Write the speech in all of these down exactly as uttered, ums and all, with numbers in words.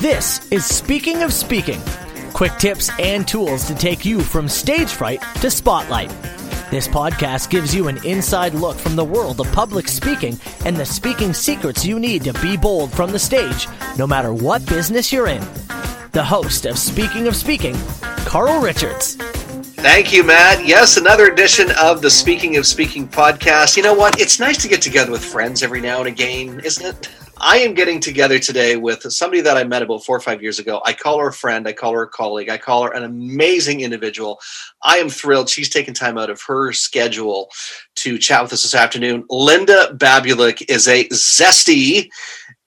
This is Speaking of Speaking, quick tips and tools to take you from stage fright to spotlight. This podcast gives you an inside look from the world of public speaking and the speaking secrets you need to be bold from the stage, no matter what business you're in. The host of Speaking of Speaking, Carl Richards. Thank you, Matt. Yes, another edition of the Speaking of Speaking podcast. You know what? It's nice to get together with friends every now and again, isn't it? I am getting together today with somebody that I met about four or five years ago. I call her a friend. I call her a colleague. I call her an amazing individual. I am thrilled she's taken time out of her schedule to chat with us this afternoon. Linda Babulik is a zesty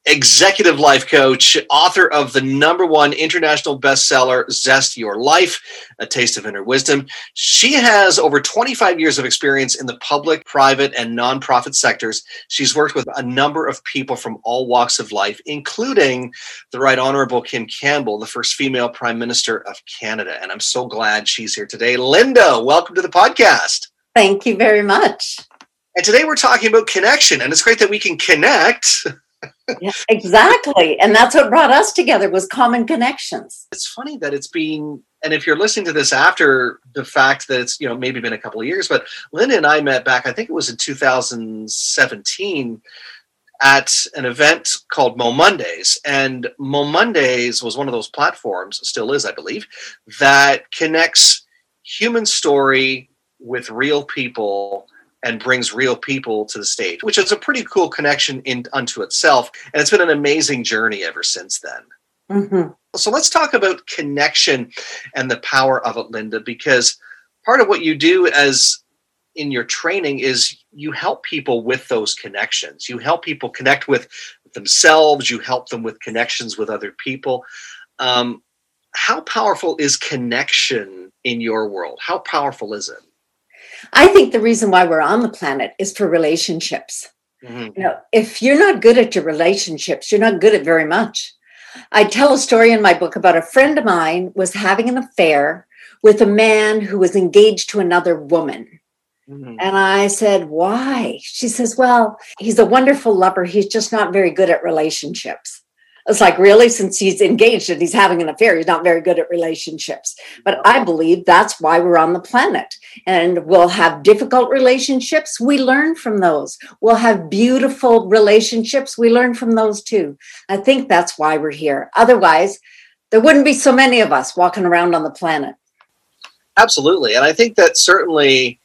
executive life coach, author of the number one international bestseller, Zest Your Life, A Taste of Inner Wisdom. She has over twenty-five years of experience in the public, private, and nonprofit sectors. She's worked with a number of people from all walks of life, including the Right Honorable Kim Campbell, the first female Prime Minister of Canada. And I'm so glad she's here today. Linda, welcome to the podcast. Thank you very much. And today we're talking about connection, and it's great that we can connect. Yeah, exactly. And that's what brought us together, was common connections. It's funny that it's been, and if you're listening to this after the fact that it's, you know, maybe been a couple of years, but Linda and I met back, I think it was in two thousand seventeen at an event called Moe Mondays. And Moe Mondays was one of those platforms, still is, I believe, that connects human story with real people and brings real people to the stage, which is a pretty cool connection in unto itself. And it's been an amazing journey ever since then. Mm-hmm. So let's talk about connection and the power of it, Linda, because part of what you do as in your training is you help people with those connections. You help people connect with themselves. You help them with connections with other people. Um, how powerful is connection in your world? How powerful is it? I think the reason why we're on the planet is for relationships. Mm-hmm. You know, if you're not good at your relationships, you're not good at very much. I tell a story in my book about a friend of mine was having an affair with a man who was engaged to another woman. Mm-hmm. And I said, why? She says, well, he's a wonderful lover. He's just not very good at relationships. It's like, really, since he's engaged and he's having an affair, he's not very good at relationships. But I believe that's why we're on the planet. And we'll have difficult relationships. We learn from those. We'll have beautiful relationships. We learn from those too. I think that's why we're here. Otherwise, there wouldn't be so many of us walking around on the planet. Absolutely. And I think that certainly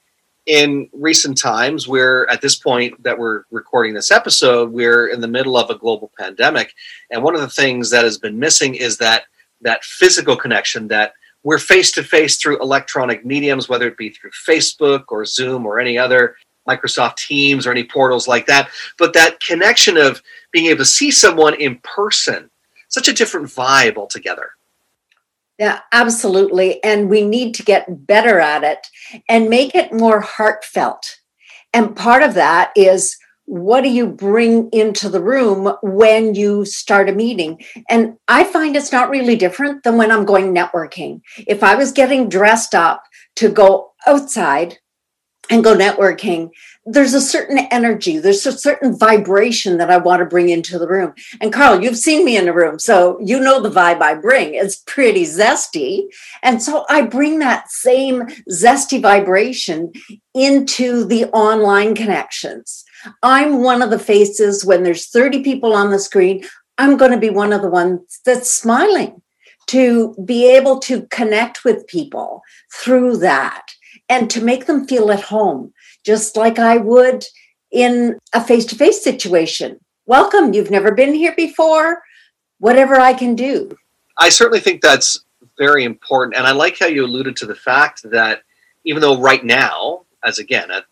in recent times, we're at this point that we're recording this episode, we're in the middle of a global pandemic. And one of the things that has been missing is that that physical connection that we're face-to-face through electronic mediums, whether it be through Facebook or Zoom or any other Microsoft Teams or any portals like that. But that connection of being able to see someone in person, such a different vibe altogether. Yeah, absolutely. And we need to get better at it and make it more heartfelt. And part of that is, what do you bring into the room when you start a meeting? And I find it's not really different than when I'm going networking. If I was getting dressed up to go outside and go networking, there's a certain energy, there's a certain vibration that I want to bring into the room. And Carl, you've seen me in the room, so you know the vibe I bring. It's pretty zesty. And so I bring that same zesty vibration into the online connections. I'm one of the faces. When there's thirty people on the screen, I'm going to be one of the ones that's smiling, to be able to connect with people through that. And to make them feel at home, just like I would in a face-to-face situation. Welcome, you've never been here before, whatever I can do. I certainly think that's very important. And I like how you alluded to the fact that even though right now, as again, at,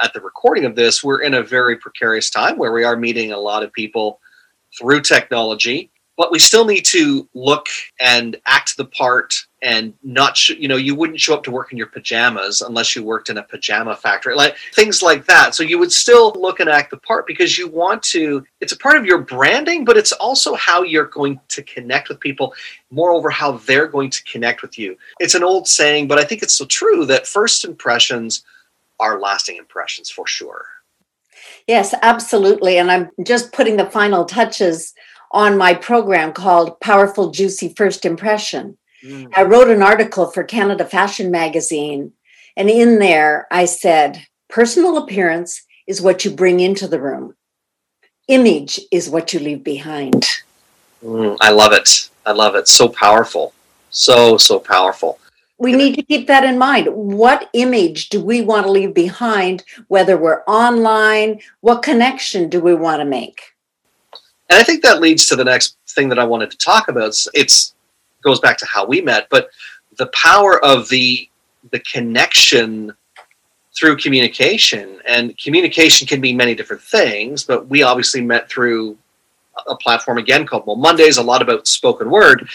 at the recording of this, we're in a very precarious time where we are meeting a lot of people through technology, but we still need to look and act the part. And not, sh- you know, you wouldn't show up to work in your pajamas unless you worked in a pajama factory, like things like that. So you would still look and act the part because you want to, it's a part of your branding, but it's also how you're going to connect with people, moreover, how they're going to connect with you. It's an old saying, but I think it's so true that first impressions are lasting impressions for sure. Yes, absolutely. And I'm just putting the final touches on my program called Powerful Juicy First Impression. Mm. I wrote an article for Canada Fashion Magazine, and in there I said, personal appearance is what you bring into the room. Image is what you leave behind. Mm, I love it. I love it. So powerful. So, so powerful. We need to keep that in mind. What image do we want to leave behind, whether we're online? What connection do we want to make? And I think that leads to the next thing that I wanted to talk about. It's goes back to how we met, but the power of the the connection through communication. And communication can mean many different things, but we obviously met through a platform again called Moe Mondays, a lot about spoken word.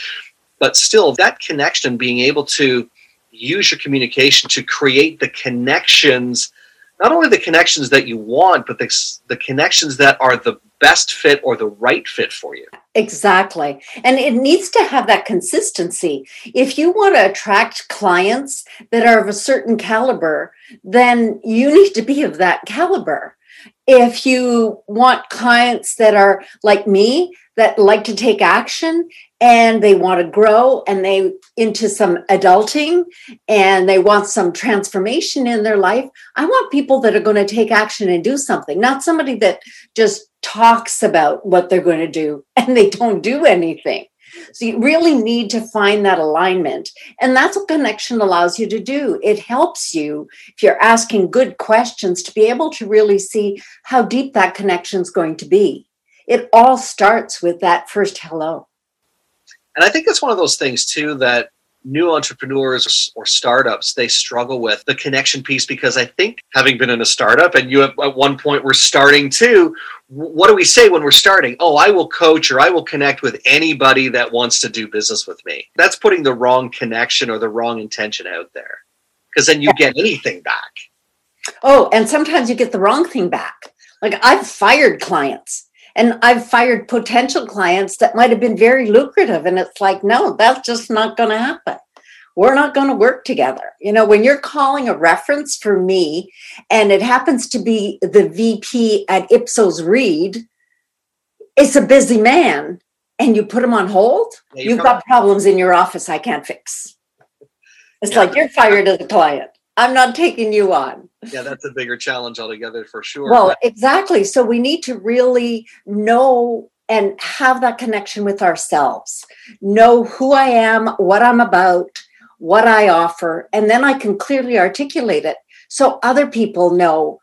But still, that connection, being able to use your communication to create the connections, not only the connections that you want, but the, the connections that are the best fit or the right fit for you. Exactly. And it needs to have that consistency. If you want to attract clients that are of a certain caliber, then you need to be of that caliber. If you want clients that are like me, that like to take action, and they want to grow and they into some adulting and they want some transformation in their life. I want people that are going to take action and do something, not somebody that just talks about what they're going to do and they don't do anything. So you really need to find that alignment. And that's what connection allows you to do. It helps you, if you're asking good questions, to be able to really see how deep that connection is going to be. It all starts with that first hello. And I think it's one of those things, too, that new entrepreneurs or startups, they struggle with the connection piece, because I think having been in a startup and you at one point were starting too, what do we say when we're starting? Oh, I will coach or I will connect with anybody that wants to do business with me. That's putting the wrong connection or the wrong intention out there, because then you get anything back. Oh, and sometimes you get the wrong thing back. Like I've fired clients. And I've fired potential clients that might have been very lucrative. And it's like, no, that's just not going to happen. We're not going to work together. You know, when you're calling a reference for me, and it happens to be the V P at Ipsos Reed, it's a busy man, and you put him on hold, yeah, you've probably- got problems in your office I can't fix. It's yeah. like, you're fired as a client. I'm not taking you on. Yeah, that's a bigger challenge altogether for sure. Well, exactly. So we need to really know and have that connection with ourselves. Know who I am, what I'm about, what I offer, and then I can clearly articulate it so other people know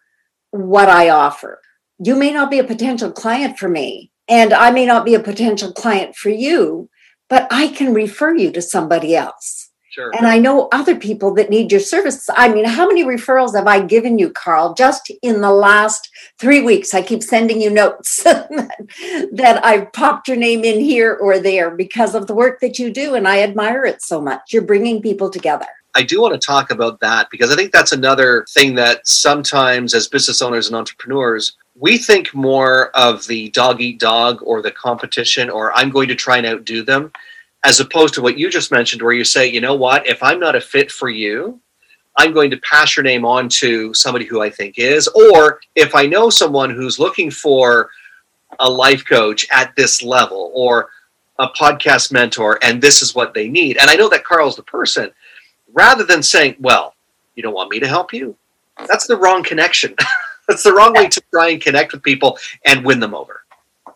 what I offer. You may not be a potential client for me, and I may not be a potential client for you, but I can refer you to somebody else. Sure. And I know other people that need your service. I mean, how many referrals have I given you, Carl, just in the last three weeks? I keep sending you notes that I've popped your name in here or there because of the work that you do. And I admire it so much. You're bringing people together. I do want to talk about that, because I think that's another thing that sometimes as business owners and entrepreneurs, we think more of the dog eat dog or the competition, or I'm going to try and outdo them, as opposed to what you just mentioned, where you say, you know what, if I'm not a fit for you, I'm going to pass your name on to somebody who I think is, or if I know someone who's looking for a life coach at this level or a podcast mentor, and this is what they need. And I know that Carl's the person, rather than saying, well, you don't want me to help you. That's the wrong connection. That's the wrong way to try and connect with people and win them over.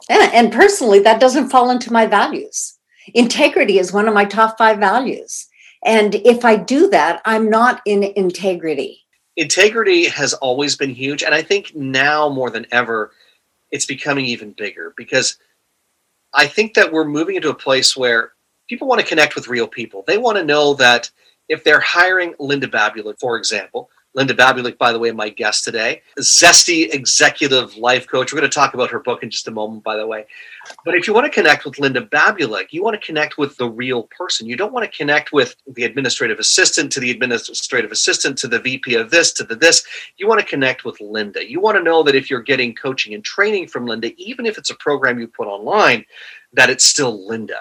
Yeah, and personally, that doesn't fall into my values. Integrity is one of my top five values. And if I do that, I'm not in integrity. Integrity has always been huge. And I think now more than ever, it's becoming even bigger, because I think that we're moving into a place where people want to connect with real people. They want to know that if they're hiring Linda Babulik, for example, Linda Babulik, by the way, my guest today, Zesty Executive Life Coach. We're going to talk about her book in just a moment, by the way. But if you want to connect with Linda Babulik, you want to connect with the real person. You don't want to connect with the administrative assistant to the administrative assistant to the V P of this to the this. You want to connect with Linda. You want to know that if you're getting coaching and training from Linda, even if it's a program you put online, that it's still Linda.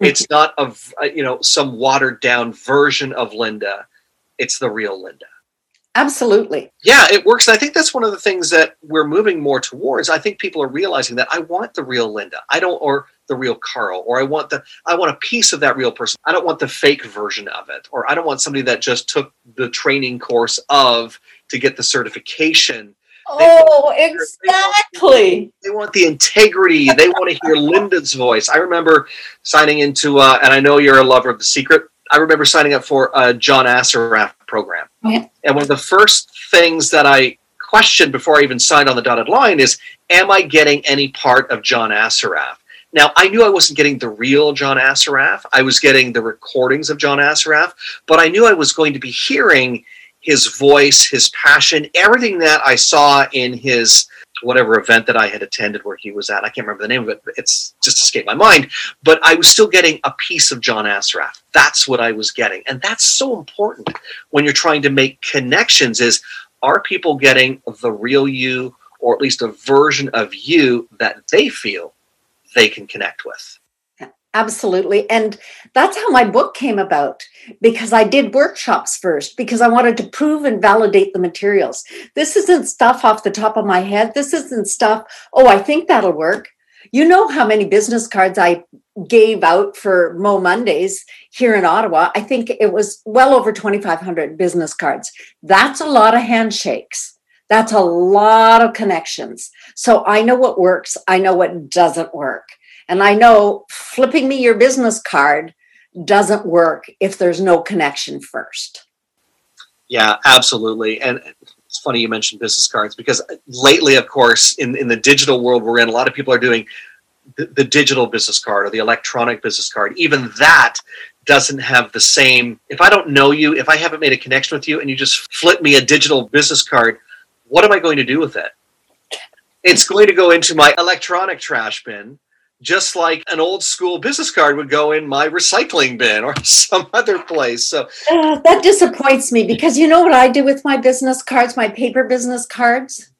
It's not a, you know, some watered down version of Linda. It's the real Linda. Absolutely. Yeah, it works. And I think that's one of the things that we're moving more towards. I think people are realizing that I want the real Linda. I don't, or the real Carl, or I want the, I want a piece of that real person. I don't want the fake version of it, or I don't want somebody that just took the training course of to get the certification. They oh, exactly. They want, they want the integrity. They want to hear Linda's voice. I remember signing into, uh, and I know you're a lover of The Secret. I remember signing up for a John Assaraf program. Okay. And one of the first things that I questioned before I even signed on the dotted line is, am I getting any part of John Assaraf? Now, I knew I wasn't getting the real John Assaraf. I was getting the recordings of John Assaraf, but I knew I was going to be hearing his voice, his passion, everything that I saw in his whatever event that I had attended where he was at. I can't remember the name of it. But it's just escaped my mind. But I was still getting a piece of John Assaraf. That's what I was getting. And that's so important when you're trying to make connections is, are people getting the real you, or at least a version of you that they feel they can connect with? Absolutely. And that's how my book came about, because I did workshops first, because I wanted to prove and validate the materials. This isn't stuff off the top of my head. This isn't stuff, oh, I think that'll work. You know how many business cards I gave out for Moe Mondays here in Ottawa. I think it was well over twenty-five hundred business cards. That's a lot of handshakes. That's a lot of connections. So I know what works. I know what doesn't work. And I know flipping me your business card doesn't work if there's no connection first. Yeah, absolutely. And it's funny you mentioned business cards, because lately, of course, in, in the digital world we're in, a lot of people are doing the, the digital business card or the electronic business card. Even that doesn't have the same, if I don't know you, if I haven't made a connection with you and you just flip me a digital business card, what am I going to do with it? It's going to go into my electronic trash bin, just like an old school business card would go in my recycling bin or some other place. So uh, that disappoints me, because you know what I do with my business cards, my paper business cards?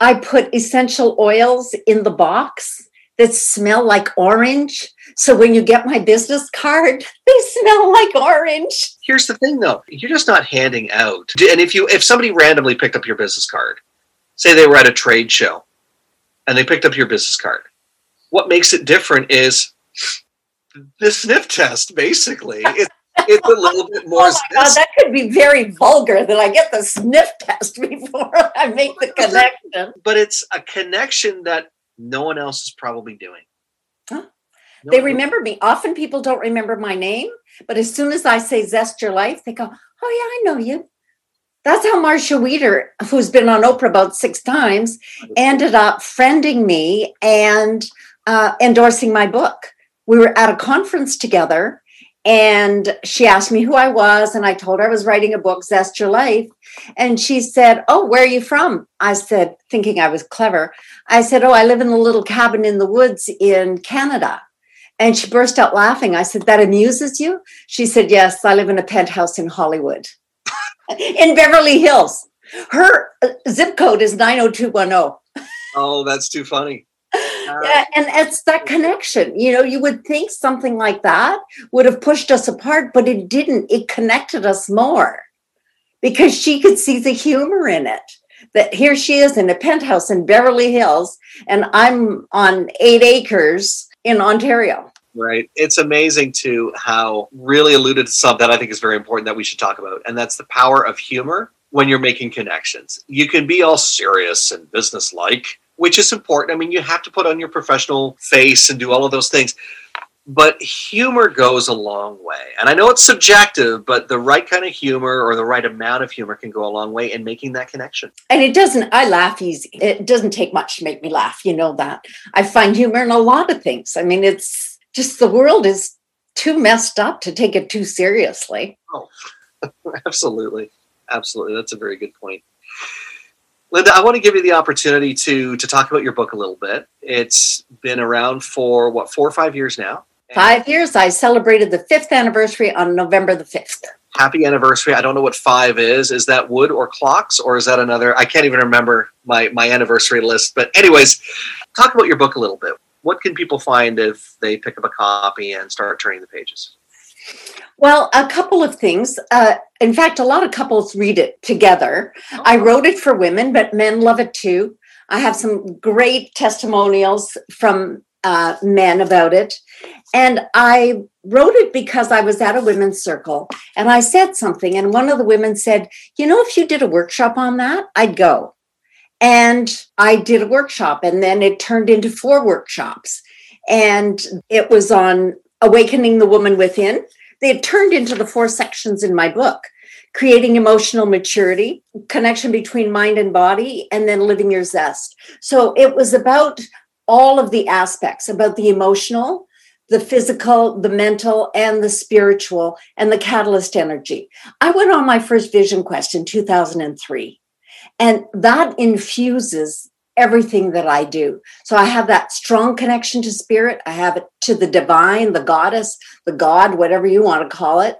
I put essential oils in the box that smell like orange. So when you get my business card, they smell like orange. Here's the thing though, you're just not handing out. And if you if somebody randomly picked up your business card, say they were at a trade show and they picked up your business card, what makes it different is the sniff test, basically. It, it's a little bit more. Oh my God, that could be very vulgar that I get the sniff test before I make the connection. But it's a connection that no one else is probably doing. Huh? No they remember else. me. Often people don't remember my name, but as soon as I say Zest Your Life, they go, oh yeah, I know you. That's how Marsha Weeder, who's been on Oprah about six times, ended up friending me and Uh, endorsing my book. We were at a conference together and she asked me who I was, and I told her I was writing a book, Zest Your Life. And she said, oh, where are you from? I said, thinking I was clever, I said, oh, I live in a little cabin in the woods in Canada. And she burst out laughing. I said, that amuses you? She said, yes, I live in a penthouse in Hollywood, in Beverly Hills. Her zip code is nine oh two one oh. Oh, that's too funny. Yeah, and it's that connection. You know, you would think something like that would have pushed us apart, but it didn't. It connected us more because she could see the humor in it. That here she is in a penthouse in Beverly Hills, and I'm on eight acres in Ontario. Right. It's amazing too how really alluded to something that I think is very important that we should talk about, and that's the power of humor when you're making connections. You can be all serious and business-like, which is important. I mean, you have to put on your professional face and do all of those things. But humor goes a long way. And I know it's subjective, but the right kind of humor or the right amount of humor can go a long way in making that connection. And it doesn't, I laugh easy. It doesn't take much to make me laugh. You know that. I find humor in a lot of things. I mean, it's just the world is too messed up to take it too seriously. Oh, absolutely. Absolutely. That's a very good point. Linda, I want to give you the opportunity to to talk about your book a little bit. It's been around for, what, four or five years now? Five years. I celebrated the fifth anniversary on November the fifth. Happy anniversary. I don't know what five is. Is that wood or clocks, or is that another? I can't even remember my, my anniversary list. But anyways, talk about your book a little bit. What can people find if they pick up a copy and start turning the pages? Well, a couple of things. Uh, in fact, a lot of couples read it together. Oh. I wrote it for women, but men love it too. I have some great testimonials from uh, men about it. And I wrote it because I was at a women's circle and I said something. And one of the women said, you know, if you did a workshop on that, I'd go. And I did a workshop, and then it turned into four workshops. And it was on awakening the woman within. They had turned into the four sections in my book: creating emotional maturity, connection between mind and body, and then living your zest. So it was about all of the aspects, about the emotional, the physical, the mental, and the spiritual, and the catalyst energy. I went on my first vision quest in two thousand three, and that infuses everything that I do. So I have that strong connection to spirit. I have it to the divine, the goddess, the God, whatever you want to call it.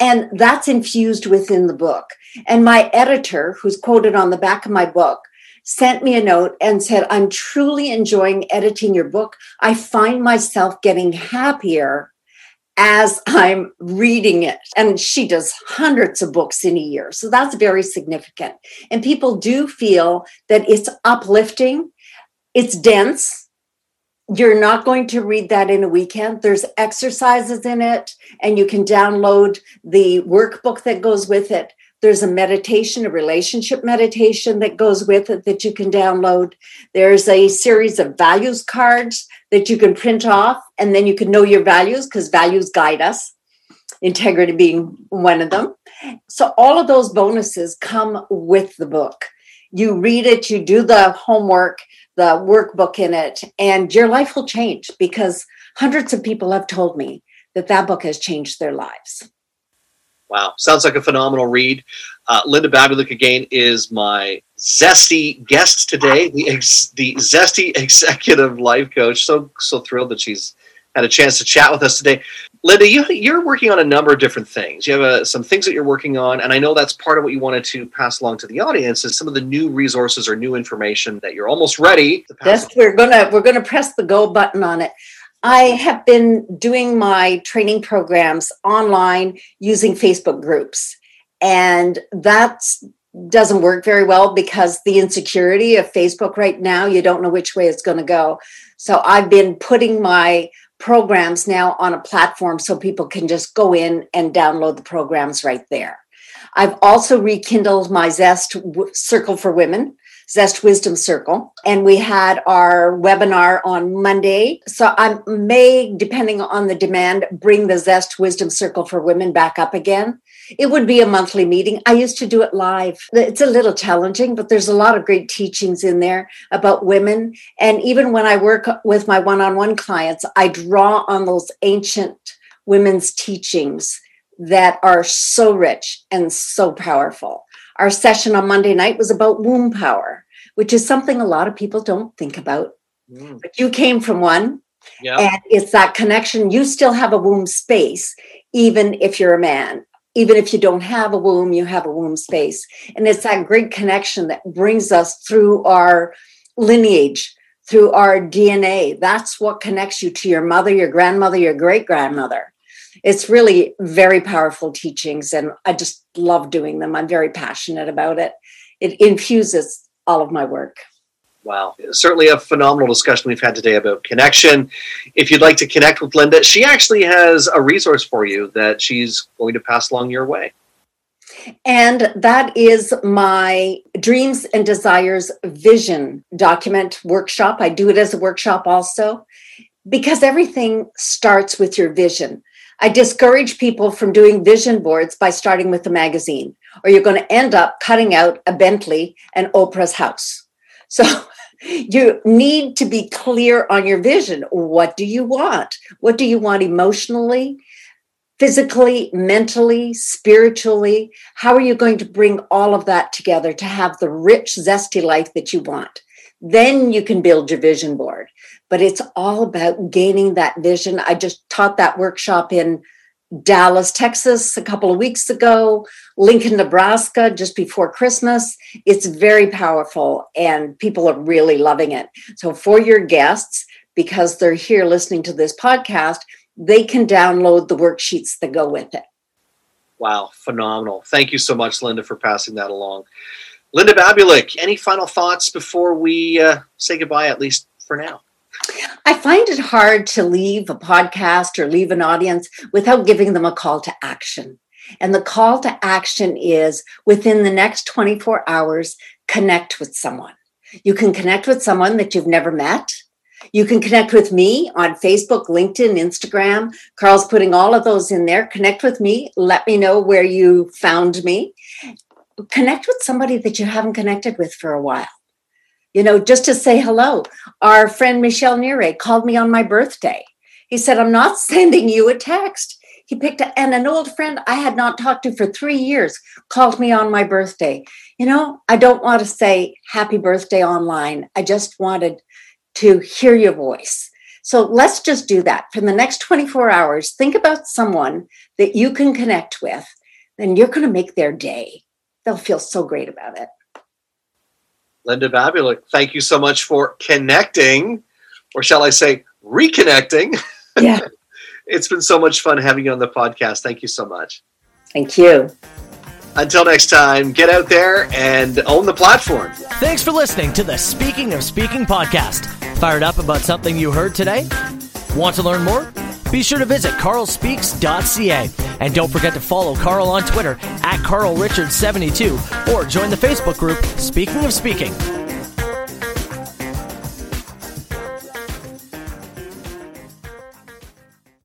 And that's infused within the book. And my editor, who's quoted on the back of my book, sent me a note and said, I'm truly enjoying editing your book. I find myself getting happier as I'm reading it. And she does hundreds of books in a year. So that's very significant. And people do feel that it's uplifting. It's dense. You're not going to read that in a weekend. There's exercises in it, and you can download the workbook that goes with it. There's a meditation, a relationship meditation that goes with it that you can download. There's a series of values cards that you can print off, and then you can know your values, because values guide us, integrity being one of them. So all of those bonuses come with the book. You read it, you do the homework, the workbook in it, and your life will change, because hundreds of people have told me that that book has changed their lives. Wow. Sounds like a phenomenal read. Uh, Linda Babulik, again, is my zesty guest today, the ex- the zesty executive life coach. So so thrilled that she's had a chance to chat with us today. Linda, you, you're working on a number of different things. You have uh, some things that you're working on, and I know that's part of what you wanted to pass along to the audience is some of the new resources or new information that you're almost ready to pass. Yes, we're gonna we're gonna press the go button on it. I have been doing my training programs online using Facebook groups, and that doesn't work very well because the insecurity of Facebook right now, you don't know which way it's going to go. So I've been putting my programs now on a platform so people can just go in and download the programs right there. I've also rekindled my Zest Circle for Women, Zest Wisdom Circle. And we had our webinar on Monday. So I may, depending on the demand, bring the Zest Wisdom Circle for Women back up again. It would be a monthly meeting. I used to do it live. It's a little challenging, but there's a lot of great teachings in there about women. And even when I work with my one-on-one clients, I draw on those ancient women's teachings that are so rich and so powerful. Our session on Monday night was about womb power, which is something a lot of people don't think about. Mm. But you came from one, yeah. And it's that connection. You still have a womb space, even if you're a man. Even if you don't have a womb, you have a womb space. And it's that great connection that brings us through our lineage, through our D N A. That's what connects you to your mother, your grandmother, your great-grandmother. It's really very powerful teachings, and I just love doing them. I'm very passionate about it. It infuses all of my work. Wow. Certainly a phenomenal discussion we've had today about connection. If you'd like to connect with Linda, she actually has a resource for you that she's going to pass along your way. And that is my Dreams and Desires Vision Document Workshop. I do it as a workshop also, because everything starts with your vision. I discourage people from doing vision boards by starting with a magazine, or you're going to end up cutting out a Bentley and Oprah's house. So you need to be clear on your vision. What do you want? What do you want emotionally, physically, mentally, spiritually? How are you going to bring all of that together to have the rich, zesty life that you want? Then you can build your vision board. But it's all about gaining that vision. I just taught that workshop in Dallas, Texas, a couple of weeks ago, Lincoln, Nebraska, just before Christmas. It's very powerful, and people are really loving it. So for your guests, because they're here listening to this podcast, they can download the worksheets that go with it. Wow, phenomenal. Thank you so much, Linda, for passing that along. Linda Babulik, any final thoughts before we uh, say goodbye, at least for now? I find it hard to leave a podcast or leave an audience without giving them a call to action. And the call to action is, within the next twenty-four hours, connect with someone. You can connect with someone that you've never met. You can connect with me on Facebook, LinkedIn, Instagram. Carl's putting all of those in there. Connect with me. Let me know where you found me. Connect with somebody that you haven't connected with for a while. You know, just to say hello. Our friend Michelle Nere called me on my birthday. He said, I'm not sending you a text. He picked up, and an old friend I had not talked to for three years called me on my birthday. You know, I don't want to say happy birthday online. I just wanted to hear your voice. So let's just do that. For the next twenty-four hours, think about someone that you can connect with, and you're going to make their day. They'll feel so great about it. Linda Babulik, thank you so much for connecting, or shall I say reconnecting. Yeah. It's been so much fun having you on the podcast. Thank you so much. Thank you. Until next time, get out there and own the platform. Thanks for listening to the Speaking of Speaking podcast. Fired up about something you heard today? Want to learn more? Be sure to visit carl speaks dot c a. And don't forget to follow Carl on Twitter at Carl Richards seventy-two, or join the Facebook group Speaking of Speaking.